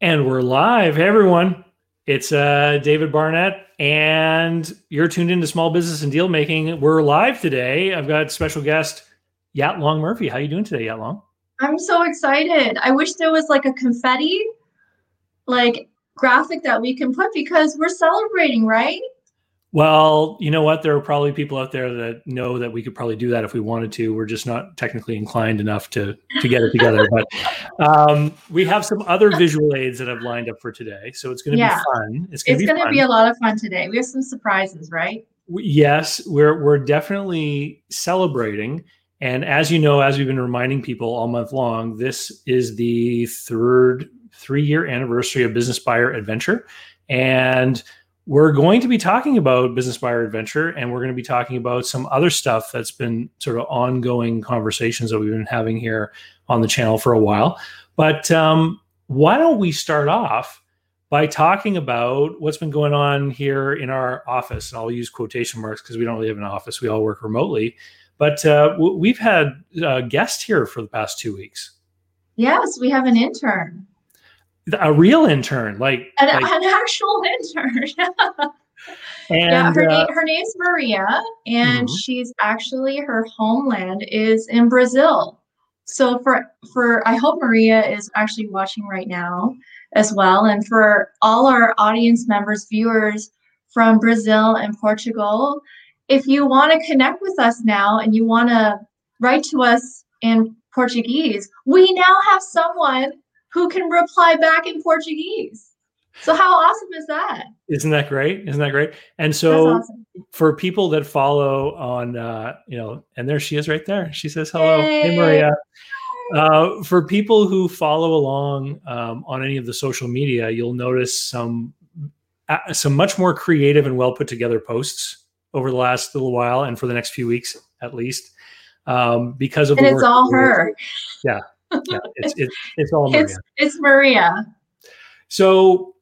And we're live. Hey, everyone. It's David Barnett, and you're tuned into Small Business and Deal Making. We're live today. I've got special guest, Yat Long Murphy. How are you doing today, Yat Long? I'm so excited. I wish there was like a confetti, like graphic that we can put because we're celebrating, right? Well, you know what? There are probably people out there that know that we could probably do that if we wanted to. We're just not technically inclined enough to get it together. But we have some other visual aids that I've lined up for today. So it's going to be fun. It's going to be a lot of fun today. We have some surprises, right? Yes, we're definitely celebrating. And as you know, as we've been reminding people all month long, this is the third three-year anniversary of Business Buyer Adventure. And we're going to be talking about Business Buyer Adventure, and we're going to be talking about some other stuff that's been sort of ongoing conversations that we've been having here on the channel for a while. But why don't we start off by talking about what's been going on here in our office? And I'll use quotation marks because we don't really have an office. We all work remotely. But we've had a guest here for the past 2 weeks. Yes, we have an intern. A real intern, an actual intern. Her name's Maria, and she's actually, her homeland is in Brazil. So for I hope Maria is actually watching right now as well. And for all our audience members, viewers from Brazil and Portugal, if you want to connect with us now and you want to write to us in Portuguese, we now have someone who can reply back in Portuguese. So how awesome is that? Isn't that great? And so awesome. For people that follow on, and there she is right there. She says, hello. Hey, Maria. For people who follow along on any of the social media, you'll notice some much more creative and well put together posts over the last little while and for the next few weeks, at least, because of. And it's all her. Yeah. Yeah, it's all Maria. It's Maria. So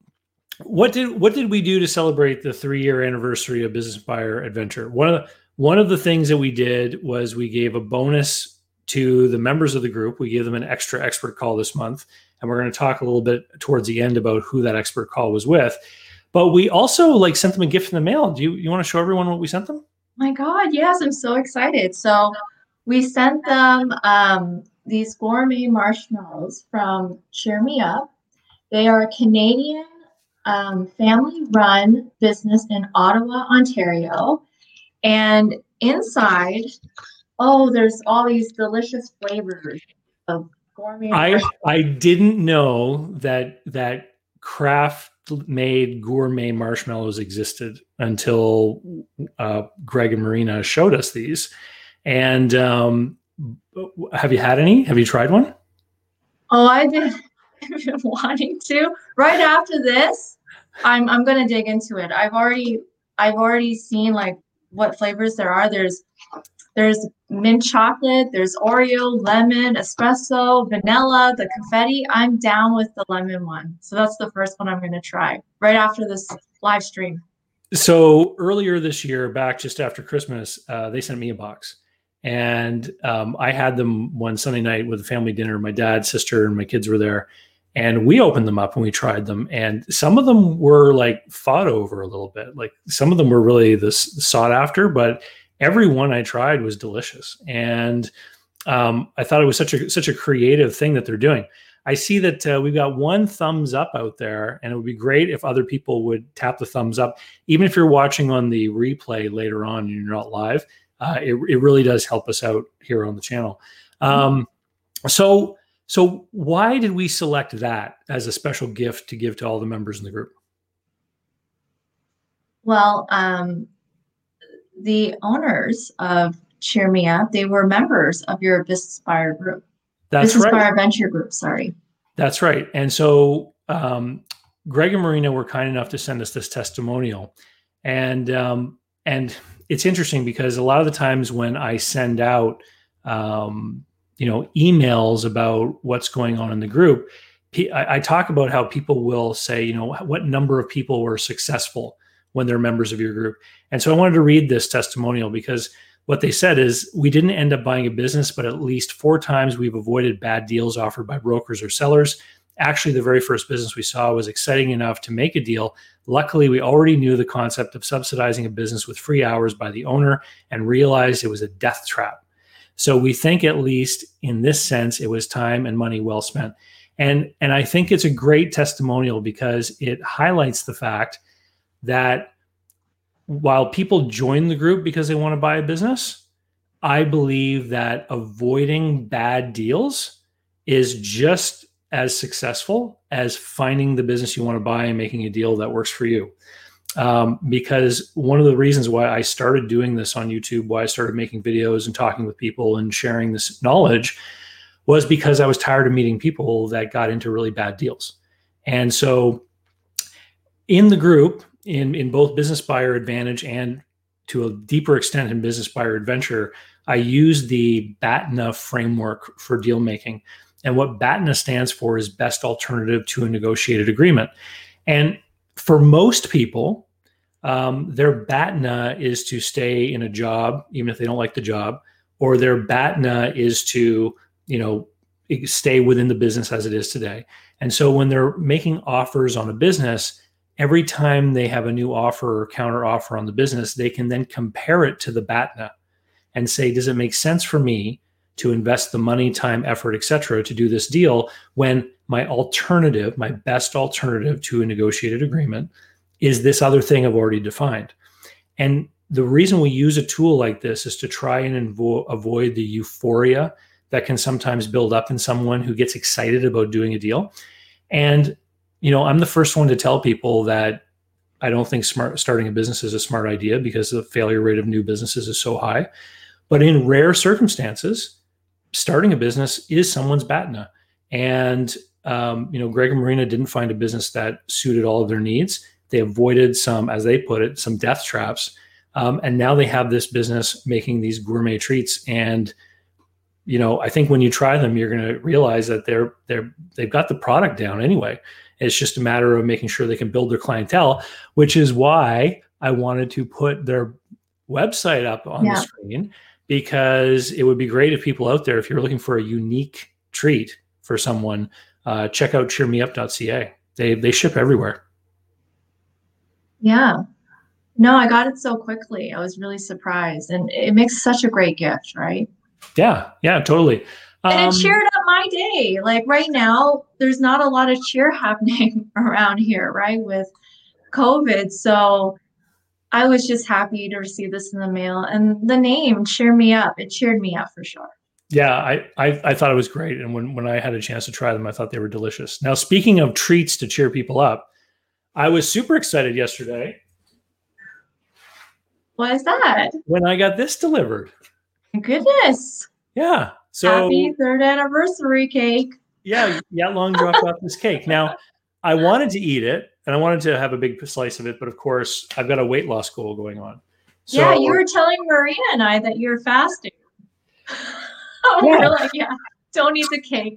what did we do to celebrate the 3-year anniversary of Business Buyer Adventure? One of the things that we did was we gave a bonus to the members of the group. We gave them an extra expert call this month, and we're going to talk a little bit towards the end about who that expert call was with. But we also sent them a gift in the mail. Do you want to show everyone what we sent them? My God, yes, I'm so excited. So we sent them these gourmet marshmallows from Cheer Me Up. They are a Canadian family-run business in Ottawa, Ontario. And inside, there's all these delicious flavors of gourmet marshmallows. I didn't know that craft-made gourmet marshmallows existed until Greg and Marina showed us these. And have you had any? Have you tried one? Oh, I've been wanting to. Right after this, I'm going to dig into it. I've already seen what flavors there are. There's mint chocolate, there's Oreo, lemon, espresso, vanilla, the confetti. I'm down with the lemon one. So that's the first one I'm going to try right after this live stream. So earlier this year, back just after Christmas, they sent me a box. And I had them one Sunday night with a family dinner. My dad, sister, and my kids were there. And we opened them up and we tried them. And some of them were fought over a little bit. Some of them were really sought after, but every one I tried was delicious. And I thought it was such a creative thing that they're doing. I see that we've got one thumbs up out there, and it would be great if other people would tap the thumbs up. Even if you're watching on the replay later on and you're not live, it really does help us out here on the channel. So why did we select that as a special gift to give to all the members in the group? Well, the owners of Cheer Me Up, they were members of your Business Buyer group. That's Business Buyer Adventure group, sorry. That's right. And so Greg and Marina were kind enough to send us this testimonial. And it's interesting because a lot of the times when I send out, emails about what's going on in the group, I talk about how people will say, what number of people were successful when they're members of your group. And so I wanted to read this testimonial because what they said is, we didn't end up buying a business, but at least 4 times we've avoided bad deals offered by brokers or sellers. Actually, the very first business we saw was exciting enough to make a deal. Luckily, we already knew the concept of subsidizing a business with free hours by the owner and realized it was a death trap. So we think, at least in this sense, it was time and money well spent. And I think it's a great testimonial because it highlights the fact that while people join the group because they want to buy a business, I believe that avoiding bad deals is just as successful as finding the business you want to buy and making a deal that works for you. Because one of the reasons why I started doing this on YouTube, why I started making videos and talking with people and sharing this knowledge, was because I was tired of meeting people that got into really bad deals. And so in the group, in both Business Buyer Advantage and to a deeper extent in Business Buyer Adventure, I used the BATNA framework for deal making. And what BATNA stands for is best alternative to a negotiated agreement. And for most people, their BATNA is to stay in a job, even if they don't like the job, or their BATNA is to, you know, stay within the business as it is today. And so when they're making offers on a business, every time they have a new offer or counter offer on the business, they can then compare it to the BATNA and say, does it make sense for me to invest the money, time, effort, et cetera, to do this deal when my alternative, my best alternative to a negotiated agreement is this other thing I've already defined? And the reason we use a tool like this is to try and avoid the euphoria that can sometimes build up in someone who gets excited about doing a deal. And, you know, I'm the first one to tell people that I don't think starting a business is a smart idea because the failure rate of new businesses is so high. But in rare circumstances, starting a business is someone's BATNA. And, you know, Greg and Marina didn't find a business that suited all of their needs. They avoided some, as they put it, some death traps. And now they have this business making these gourmet treats. And, you know, I think when you try them, you're going to realize that they've got the product down anyway. It's just a matter of making sure they can build their clientele, which is why I wanted to put their website up on the screen, because it would be great if people out there, if you're looking for a unique treat for someone, check out cheermeup.ca. They ship everywhere. Yeah. No, I got it so quickly. I was really surprised. And it makes such a great gift, right? Yeah, totally. And it cheered up my day. Like right now, there's not a lot of cheer happening around here, right, with COVID. So I was just happy to receive this in the mail. And the name, Cheer Me Up, it cheered me up for sure. Yeah, I thought it was great. And when I had a chance to try them, I thought they were delicious. Now, speaking of treats to cheer people up, I was super excited yesterday. What is that? When I got this delivered. My goodness. Yeah. So happy third anniversary cake. Yeah, Yat Long dropped off this cake. Now, I wanted to eat it. And I wanted to have a big slice of it, but of course, I've got a weight loss goal going on. So, yeah, you were telling Maria and I that you're fasting. We're like, yeah, don't eat the cake.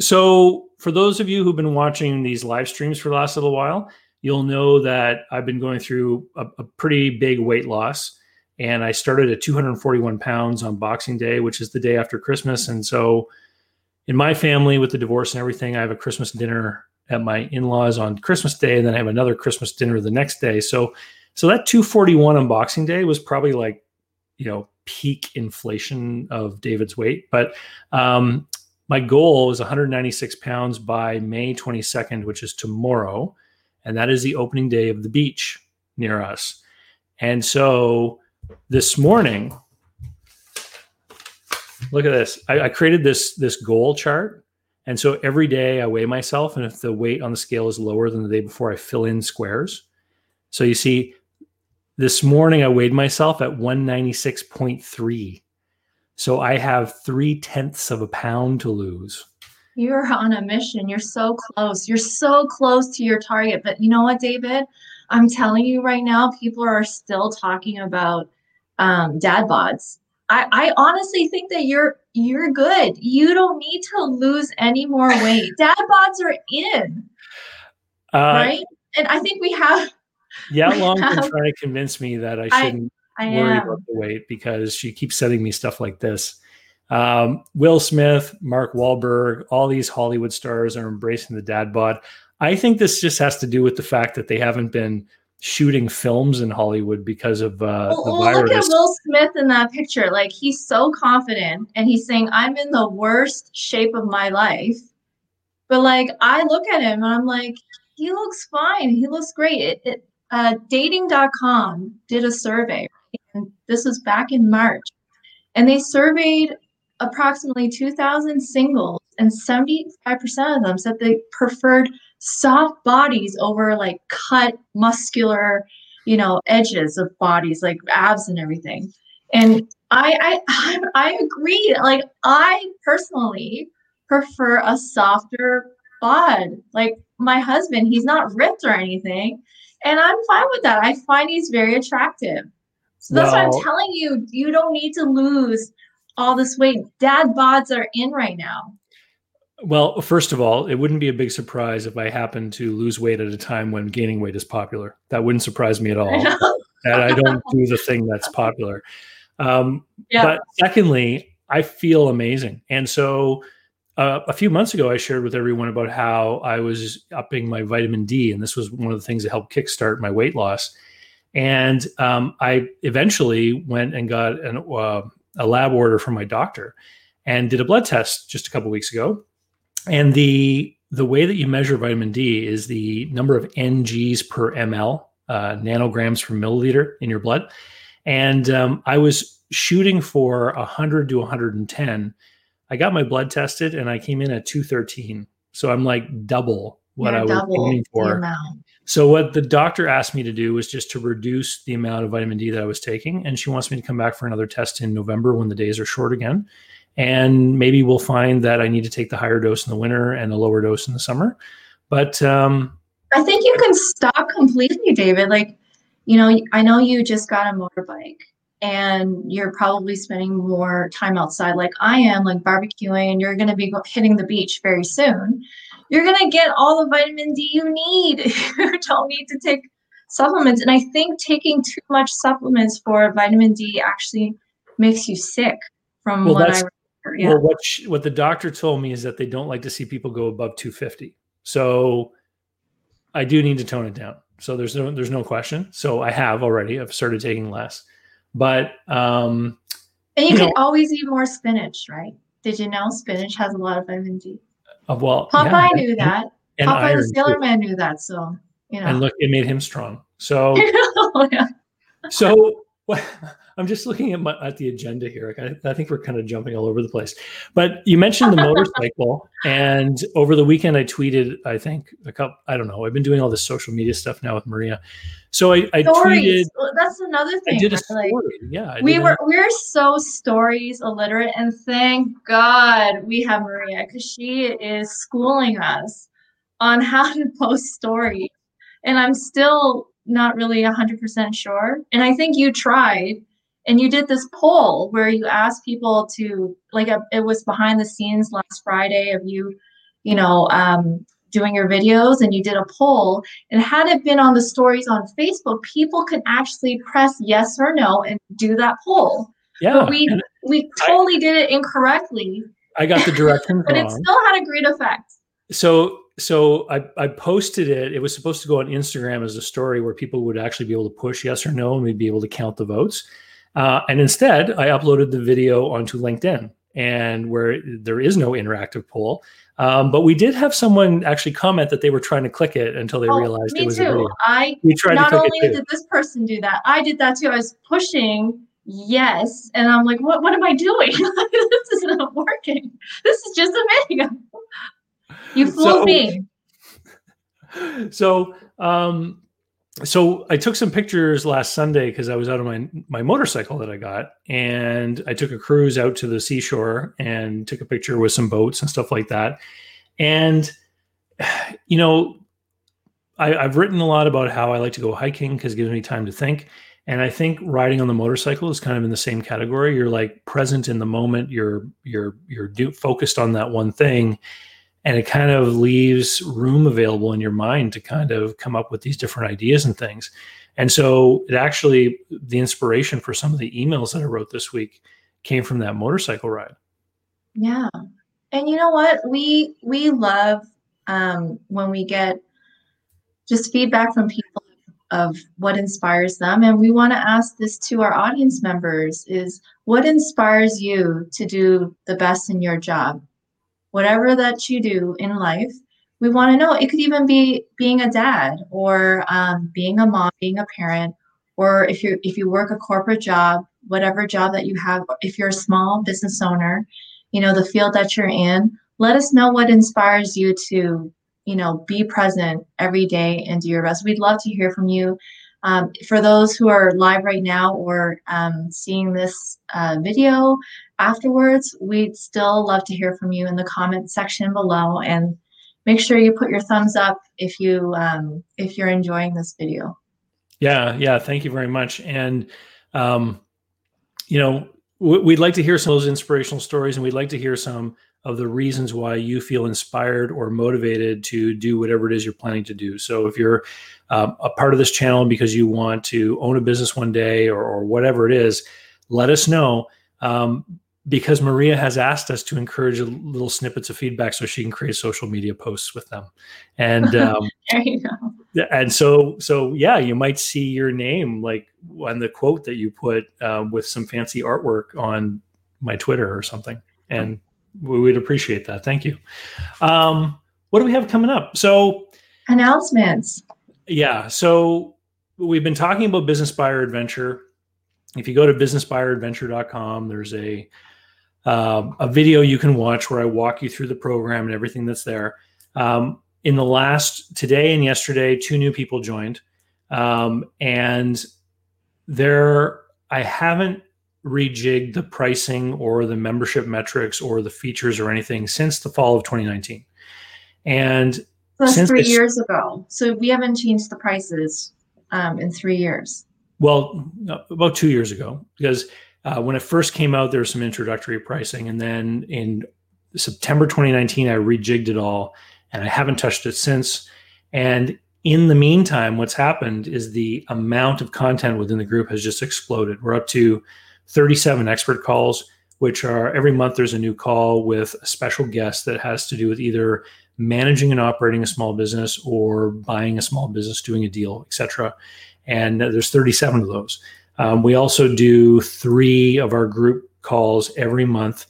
So for those of you who've been watching these live streams for the last little while, you'll know that I've been going through a pretty big weight loss. And I started at 241 pounds on Boxing Day, which is the day after Christmas. And so in my family, with the divorce and everything, I have a Christmas dinner at my in-laws on Christmas Day, and then I have another Christmas dinner the next day. So that 241 on Boxing Day was probably like, you know, peak inflation of David's weight. But my goal is 196 pounds by May 22nd, which is tomorrow. And that is the opening day of the beach near us. And so this morning, look at this. I created this goal chart. And so every day I weigh myself, and if the weight on the scale is lower than the day before, I fill in squares. So you see, this morning I weighed myself at 196.3. So I have 0.3 of a pound to lose. You're on a mission. You're so close. You're so close to your target. But you know what, David? I'm telling you right now, people are still talking about dad bods. I honestly think that you're good. You don't need to lose any more weight. Dad bods are in, right? And I think we have. Yeah, Long's been trying to convince me that I shouldn't worry about the weight because she keeps sending me stuff like this. Will Smith, Mark Wahlberg, all these Hollywood stars are embracing the dad bod. I think this just has to do with the fact that they haven't been shooting films in Hollywood because of the virus. Look at Will Smith in that picture. Like, he's so confident and he's saying, I'm in the worst shape of my life. But like, I look at him and I'm like, he looks fine. He looks great. Dating.com did a survey, and this was back in March, and they surveyed approximately 2,000 singles, and 75% of them said they preferred soft bodies over like cut, muscular, you know, edges of bodies, like abs and everything. And I agree. Like, I personally prefer a softer bod. Like, my husband, he's not ripped or anything, and I'm fine with that. I find he's very attractive. So that's what I'm telling you. You don't need to lose all this weight. Dad bods are in right now. Well, first of all, it wouldn't be a big surprise if I happened to lose weight at a time when gaining weight is popular. That wouldn't surprise me at all. And I don't do the thing that's popular. But secondly, I feel amazing. And so a few months ago, I shared with everyone about how I was upping my vitamin D. And this was one of the things that helped kickstart my weight loss. And I eventually went and got a lab order from my doctor and did a blood test just a couple of weeks ago. And the way that you measure vitamin D is the number of NGs per ml, nanograms per milliliter in your blood. And I was shooting for 100 to 110. I got my blood tested and I came in at 213. So I'm like double what I was aiming for. So what the doctor asked me to do was just to reduce the amount of vitamin D that I was taking. And she wants me to come back for another test in November when the days are short again. And maybe we'll find that I need to take the higher dose in the winter and the lower dose in the summer. But I think you can stop completely, David. Like, you know, I know you just got a motorbike and you're probably spending more time outside like I am, like barbecuing, and you're going to be hitting the beach very soon. You're going to get all the vitamin D you need. You don't need to take supplements. And I think taking too much supplements for vitamin D actually makes you sick. What the doctor told me is that they don't like to see people go above 250. So I do need to tone it down. So there's no question. So I have already. I've started taking less, but and you can always eat more spinach, right? Did you know spinach has a lot of vitamin D? Popeye knew that. And Popeye the Sailor Man knew that. So you know. And look, it made him strong. So so what? I'm just looking at the agenda here. I think we're kind of jumping all over the place. But you mentioned the motorcycle, and over the weekend I tweeted, I think I don't know. I've been doing all this social media stuff now with Maria. So I tweeted. Well, that's another thing. I did a story. Like, yeah, we're so stories illiterate, and thank God we have Maria, because she is schooling us on how to post stories. And I'm still not really 100% sure. And I think you tried. And you did this poll where you asked people to, like, it was behind the scenes last Friday of you doing your videos, and you did a poll. And had it been on the stories on Facebook, people could actually press yes or no and do that poll. Yeah. But we totally did it incorrectly. I got the direction but wrong. It still had a great effect. So I posted it. It was supposed to go on Instagram as a story where people would actually be able to push yes or no, and we'd be able to count the votes. And instead, I uploaded the video onto LinkedIn, and where there is no interactive poll. But we did have someone actually comment that they were trying to click it until they realized it was a video. Did this person do that, I did that too. I was pushing yes, and I'm like, what am I doing? This is not working. This is just a video. You fooled me. So I took some pictures last Sunday because I was out on my motorcycle that I got, and I took a cruise out to the seashore and took a picture with some boats and stuff like that. And, you know, I've written a lot about how I like to go hiking because it gives me time to think. And I think riding on the motorcycle is kind of in the same category. You're like present in the moment. You're focused on that one thing. And it kind of leaves room available in your mind to kind of come up with these different ideas and things. And so it actually, the inspiration for some of the emails that I wrote this week came from that motorcycle ride. Yeah. And you know what? We love when we get just feedback from people of what inspires them. And we want to ask this to our audience members is, what inspires you to do the best in your job? Whatever that you do in life, we want to know. It could even be being a dad, or being a mom, being a parent, or if you work a corporate job, whatever job that you have, if you're a small business owner, you know, the field that you're in, let us know what inspires you to, you know, be present every day and do your best. We'd love to hear from you. For those who are live right now or seeing this video afterwards, we'd still love to hear from you in the comment section below. And make sure you put your thumbs up if you're enjoying this video. Yeah. Thank you very much. And, you know, we'd like to hear some of those inspirational stories, and we'd like to hear some of the reasons why you feel inspired or motivated to do whatever it is you're planning to do. So if you're a part of this channel because you want to own a business one day, or whatever it is, let us know, because Maria has asked us to encourage little snippets of feedback so she can create social media posts with them. And there you go. And so yeah, you might see your name like on the quote that you put with some fancy artwork on my Twitter or something. And we would appreciate that. Thank you. What do we have coming up? So, announcements. Yeah. So we've been talking about Business Buyer Adventure. If you go to businessbuyeradventure.com, there's a video you can watch where I walk you through the program and everything that's there. In the last, today and yesterday, 2 new people joined. And there, I haven't rejigged the pricing or the membership metrics or the features or anything since the fall of 2019. And that's 3 years ago. So we haven't changed the prices in 3 years. Well, about 2 years ago, because when it first came out, there was some introductory pricing. And then in September 2019, I rejigged it all, and I haven't touched it since. And in the meantime, what's happened is the amount of content within the group has just exploded. We're up to 37 expert calls, which are every month there's a new call with a special guest that has to do with either managing and operating a small business or buying a small business, doing a deal, et cetera. And there's 37 of those. We also do 3 of our group calls every month,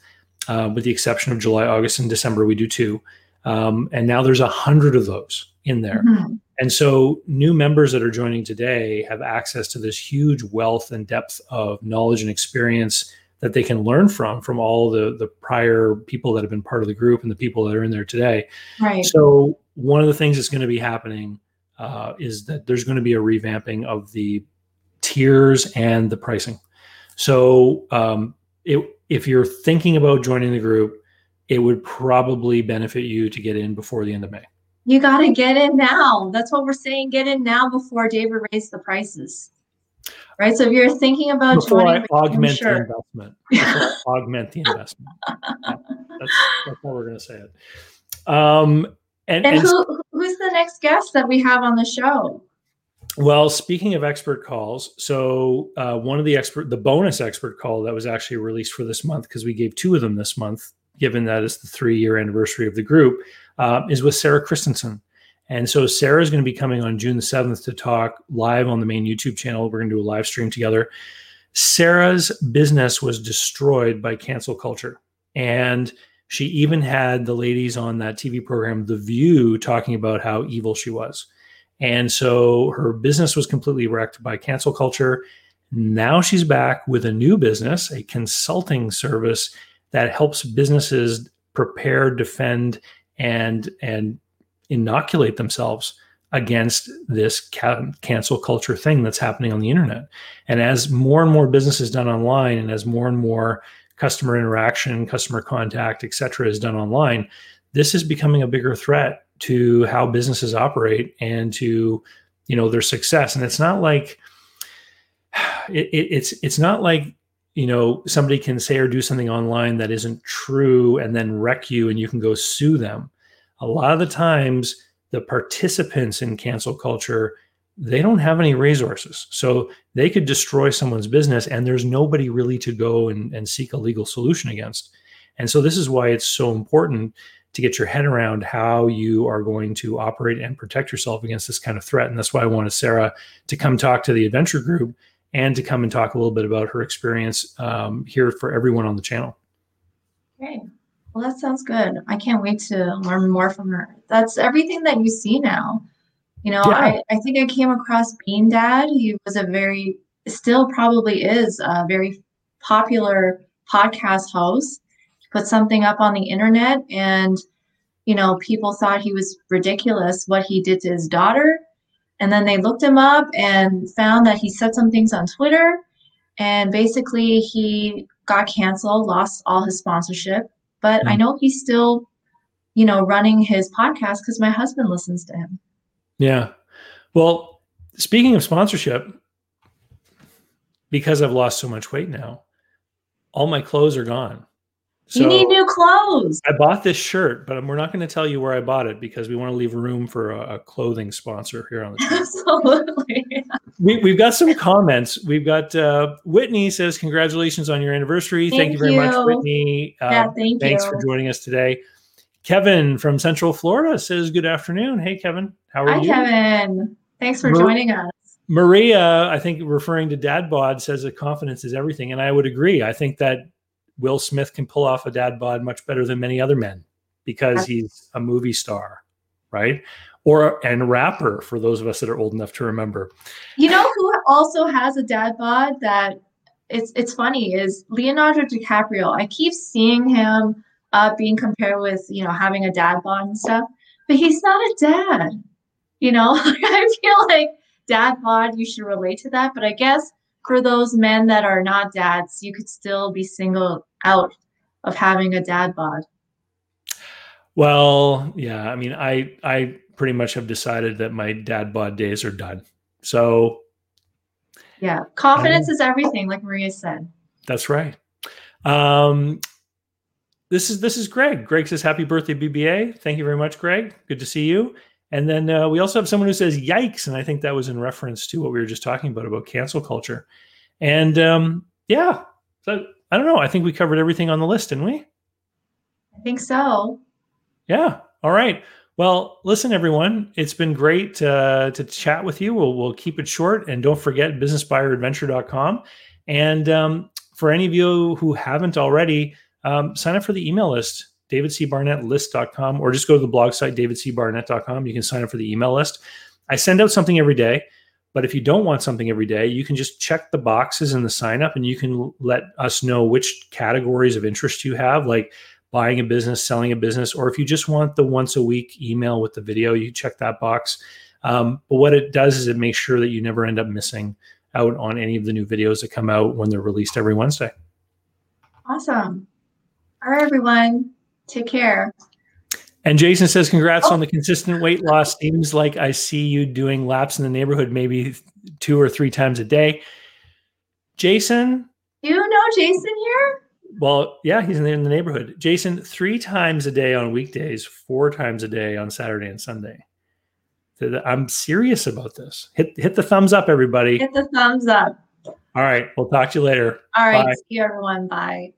with the exception of July, August, and December, we do 2. And now there's 100 of those in there. Mm-hmm. And so new members that are joining today have access to this huge wealth and depth of knowledge and experience that they can learn from all the prior people that have been part of the group and the people that are in there today. Right. So one of the things that's going to be happening is that there's going to be a revamping of the tiers and the pricing. So if you're thinking about joining the group, it would probably benefit you to get in before the end of May. You got to get in now. That's what we're saying. Get in now before David raised the prices. Right? So if you're thinking about joining, augment the investment. That's how we're going to say it. And who's the next guest that we have on the show? Well, speaking of expert calls, so one of the bonus expert call that was actually released for this month, because we gave 2 of them this month, given that it's the 3-year anniversary of the group, is with Sarah Christensen. And so Sarah is going to be coming on June the 7th to talk live on the main YouTube channel. We're going to do a live stream together. Sarah's business was destroyed by cancel culture. And she even had the ladies on that TV program, The View, talking about how evil she was. And so her business was completely wrecked by cancel culture. Now she's back with a new business, a consulting service that helps businesses prepare, defend, and inoculate themselves against this cancel culture thing that's happening on the internet. And as more and more business is done online, and as more and more customer interaction, customer contact, et cetera, is done online, this is becoming a bigger threat to how businesses operate and to, you know, their success. And it's not like it's not like, you know, somebody can say or do something online that isn't true and then wreck you and you can go sue them. A lot of the times the participants in cancel culture, they don't have any resources. So they could destroy someone's business and there's nobody really to go and seek a legal solution against. And so this is why it's so important to get your head around how you are going to operate and protect yourself against this kind of threat. And that's why I wanted Sarah to come talk to the adventure group and to come and talk a little bit about her experience here for everyone on the channel. Great. Well, that sounds good. I can't wait to learn more from her. That's everything that you see now. You know, yeah. I think I came across Bean Dad. He was a very, still probably is a very popular podcast host. Put something up on the internet and, you know, people thought he was ridiculous what he did to his daughter. And then they looked him up and found that he said some things on Twitter. And basically he got canceled, lost all his sponsorship. But I know he's still, you know, running his podcast because my husband listens to him. Yeah. Well, speaking of sponsorship, because I've lost so much weight now, all my clothes are gone. So you need new clothes. I bought this shirt, but we're not going to tell you where I bought it because we want to leave room for a clothing sponsor here on the channel. Absolutely. Yeah. We've got some comments. We've got Whitney says, congratulations on your anniversary. Thank you very much, Whitney. Thanks for joining us today. Kevin from Central Florida says, good afternoon. Hey, Kevin. How are you? Hi, Kevin. Thanks for joining us. Maria, I think referring to Dad Bod, says that confidence is everything. And I would agree. I think that Will Smith can pull off a dad bod much better than many other men because he's a movie star, right? And rapper for those of us that are old enough to remember. You know who also has a dad bod that it's funny is Leonardo DiCaprio. I keep seeing him being compared with, you know, having a dad bod and stuff, but he's not a dad. You know, I feel like dad bod, you should relate to that, but I guess for those men that are not dads, you could still be singled out of having a dad bod. Well, yeah, I mean, I pretty much have decided that my dad bod days are done. So yeah, confidence is everything, like Maria said. That's right. This is Greg. Greg says, happy birthday, BBA. Thank you very much, Greg. Good to see you. And then we also have someone who says, yikes. And I think that was in reference to what we were just talking about cancel culture. And yeah, so I don't know. I think we covered everything on the list, didn't we? I think so. Yeah. All right. Well, listen, everyone, it's been great to chat with you. We'll keep it short. And don't forget businessbuyeradventure.com. And for any of you who haven't already, sign up for the email list. davidcbarnettlist.com, or just go to the blog site, davidcbarnett.com. You can sign up for the email list. I send out something every day, but if you don't want something every day, you can just check the boxes in the sign up and you can let us know which categories of interest you have, like buying a business, selling a business, or if you just want the once a week email with the video, you check that box. But what it does is it makes sure that you never end up missing out on any of the new videos that come out when they're released every Wednesday. Awesome. All right, everyone. Take care. And Jason says, congrats on the consistent weight loss. Seems like I see you doing laps in the neighborhood, maybe 2 or 3 times a day. Jason. You know Jason here? Well, yeah, he's in the neighborhood. Jason, 3 times a day on weekdays, 4 times a day on Saturday and Sunday. I'm serious about this. Hit the thumbs up, everybody. Hit the thumbs up. All right. We'll talk to you later. All right. Bye. See you, everyone. Bye.